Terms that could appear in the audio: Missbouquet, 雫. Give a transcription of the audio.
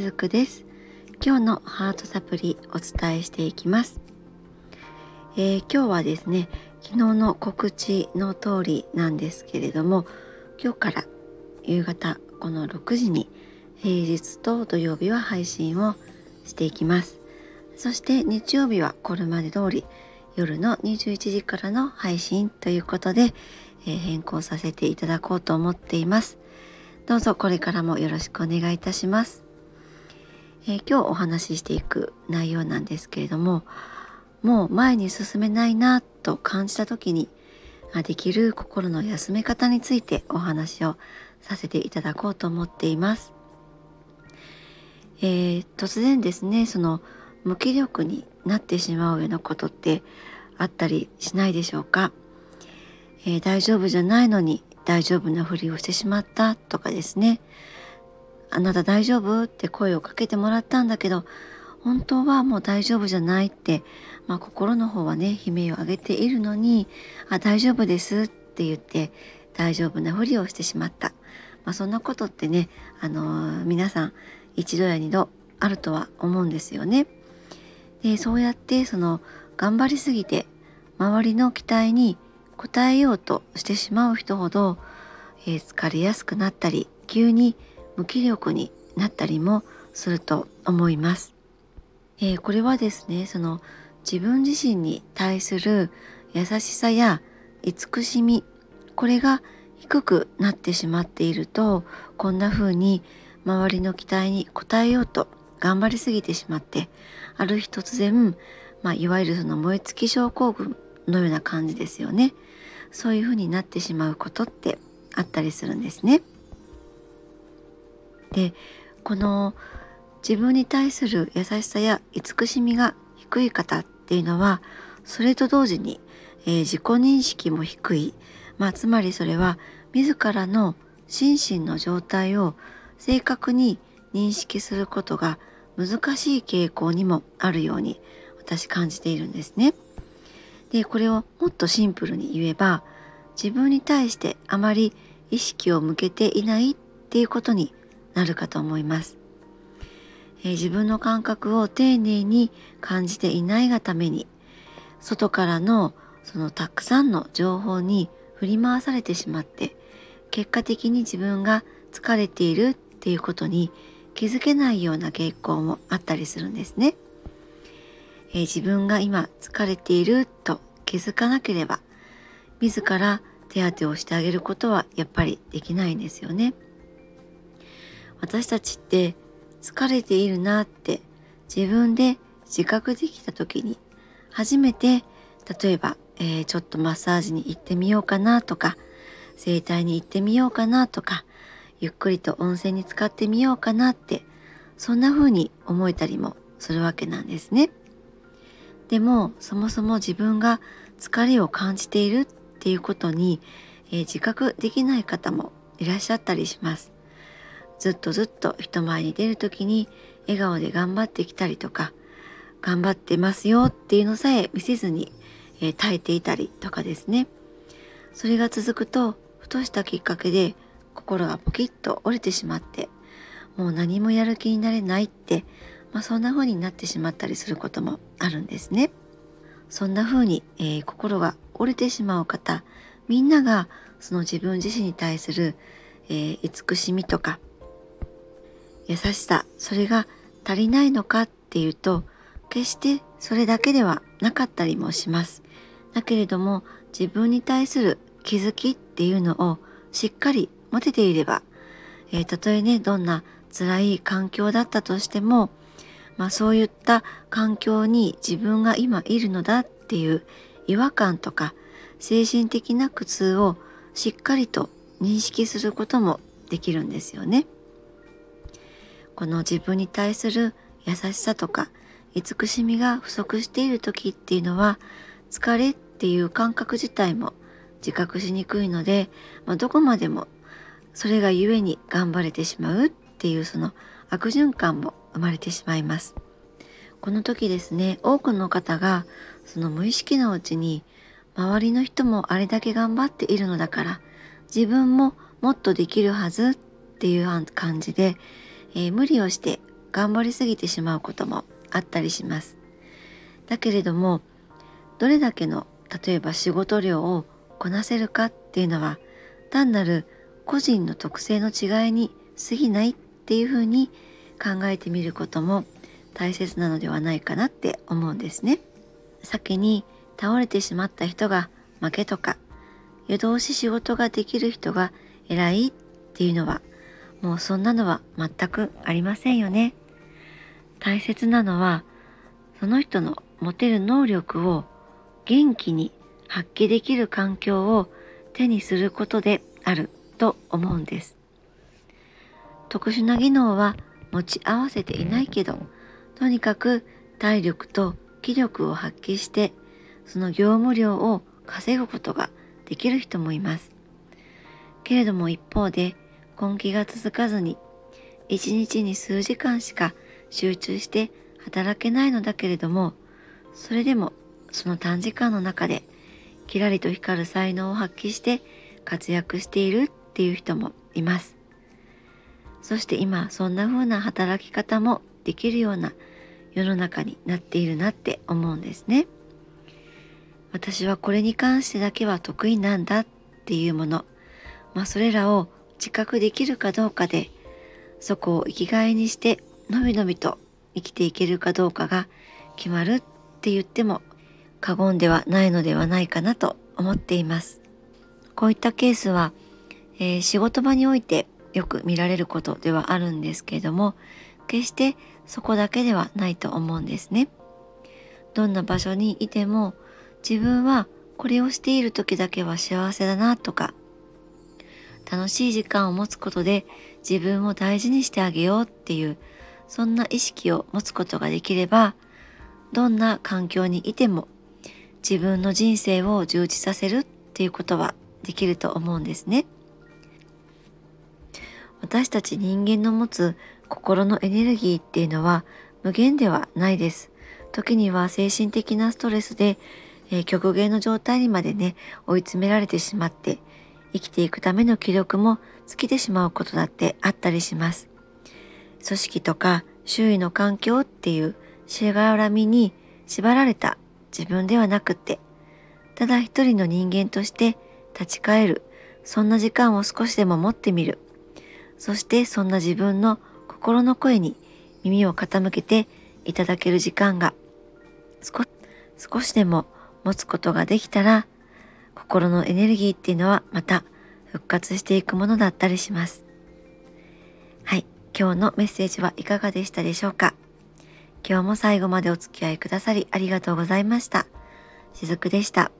雫です。今日のハートサプリお伝えしていきます。今日はですね、昨日の告知の通りなんですけれども、今日から夕方この6時に平日と土曜日は配信をしていきます。そして日曜日はこれまで通り夜の21時からの配信ということで、変更させていただこうと思っています。どうぞこれからもよろしくお願いいたします。今日お話ししていく内容なんですけれども、もう前に進めないなと感じた時にできる心の休め方についてお話をさせていただこうと思っています。突然ですね、その無気力になってしまうようなことってあったりしないでしょうか。大丈夫じゃないのに大丈夫なふりをしてしまったとかですね、あなた大丈夫って声をかけてもらったんだけど本当はもう大丈夫じゃないって、心の方はね悲鳴を上げているのに、大丈夫ですって言って大丈夫なふりをしてしまった、そんなことってね、皆さん一度や二度あるとは思うんですよね。で、そうやってその頑張りすぎて周りの期待に応えようとしてしまう人ほど、疲れやすくなったり急に無気力になったりもすると思います。これはですね、その自分自身に対する優しさや慈しみ、これが低くなってしまっていると、こんな風に周りの期待に応えようと頑張りすぎてしまって、ある日突然、いわゆるその燃え尽き症候群のような感じですよね。そういう風になってしまうことってあったりするんですね。で、この自分に対する優しさや慈しみが低い方っていうのは、それと同時に、自己認識も低い、つまりそれは自らの心身の状態を正確に認識することが難しい傾向にもあるように私感じているんですね。で、これをもっとシンプルに言えば、自分に対してあまり意識を向けていないっていうことになるかと思います。自分の感覚を丁寧に感じていないがために、外からのそのたくさんの情報に振り回されてしまって、結果的に自分が疲れているっていうことに気づけないような傾向もあったりするんですね。自分が今疲れていると気づかなければ、自ら手当てをしてあげることはやっぱりできないんですよね。私たちって疲れているなって自分で自覚できた時に初めて、例えば、ちょっとマッサージに行ってみようかなとか、整体に行ってみようかなとか、ゆっくりと温泉に浸かってみようかなって、そんな風に思えたりもするわけなんですね。でもそもそも自分が疲れを感じているっていうことに、自覚できない方もいらっしゃったりします。ずっと人前に出るときに笑顔で頑張ってきたりとか、頑張ってますよっていうのさえ見せずに、耐えていたりとかですね。それが続くと、ふとしたきっかけで心がポキッと折れてしまって、もう何もやる気になれないって、そんな風になってしまったりすることもあるんですね。そんな風に、心が折れてしまう方みんなが、その自分自身に対する、慈しみとか優しさ、それが足りないのかっていうと、決してそれだけではなかったりもします。だけれども自分に対する気づきっていうのをしっかり持てていれば、たとえね、どんな辛い環境だったとしても、そういった環境に自分が今いるのだっていう違和感とか精神的な苦痛をしっかりと認識することもできるんですよね。この自分に対する優しさとか慈しみが不足している時っていうのは、疲れっていう感覚自体も自覚しにくいので、どこまでもそれが故に頑張れてしまうっていう、その悪循環も生まれてしまいます。この時ですね、多くの方がその無意識のうちに、周りの人もあれだけ頑張っているのだから自分ももっとできるはずっていう感じで、無理をして頑張りすぎてしまうこともあったりします。だけれども、どれだけの例えば仕事量をこなせるかっていうのは単なる個人の特性の違いに過ぎないっていうふうに考えてみることも大切なのではないかなって思うんですね。先に倒れてしまった人が負けとか、夜通し仕事ができる人が偉いっていうのは、もうそんなのは全くありませんよね。大切なのは、その人の持てる能力を元気に発揮できる環境を手にすることであると思うんです。特殊な技能は持ち合わせていないけど、とにかく体力と気力を発揮してその業務量を稼ぐことができる人もいます。けれども一方で、根気が続かずに一日に数時間しか集中して働けないのだけれども、それでもその短時間の中でキラリと光る才能を発揮して活躍しているっていう人もいます。そして今そんな風な働き方もできるような世の中になっているなって思うんですね。私はこれに関してだけは得意なんだっていうもの、それらを自覚できるかどうかで、そこを生きがいにしてのびのびと生きていけるかどうかが決まるって言っても過言ではないのではないかなと思っています。こういったケースは、仕事場においてよく見られることではあるんですけれども、決してそこだけではないと思うんですね。どんな場所にいても、自分はこれをしている時だけは幸せだなとか、楽しい時間を持つことで自分を大事にしてあげようっていう、そんな意識を持つことができれば、どんな環境にいても自分の人生を充実させるっていうことはできると思うんですね。私たち人間の持つ心のエネルギーっていうのは無限ではないです。時には精神的なストレスで、極限の状態にまで追い詰められてしまって、生きていくための気力も尽きてしまうことだってあったりします。組織とか周囲の環境っていうしがらみに縛られた自分ではなくて、ただ一人の人間として立ち返る、そんな時間を少しでも持ってみる。そしてそんな自分の心の声に耳を傾けていただける時間が少しでも持つことができたら、心のエネルギーっていうのはまた復活していくものだったりします。はい、今日のメッセージはいかがでしたでしょうか。今日も最後までお付き合いくださりありがとうございました。雫でした。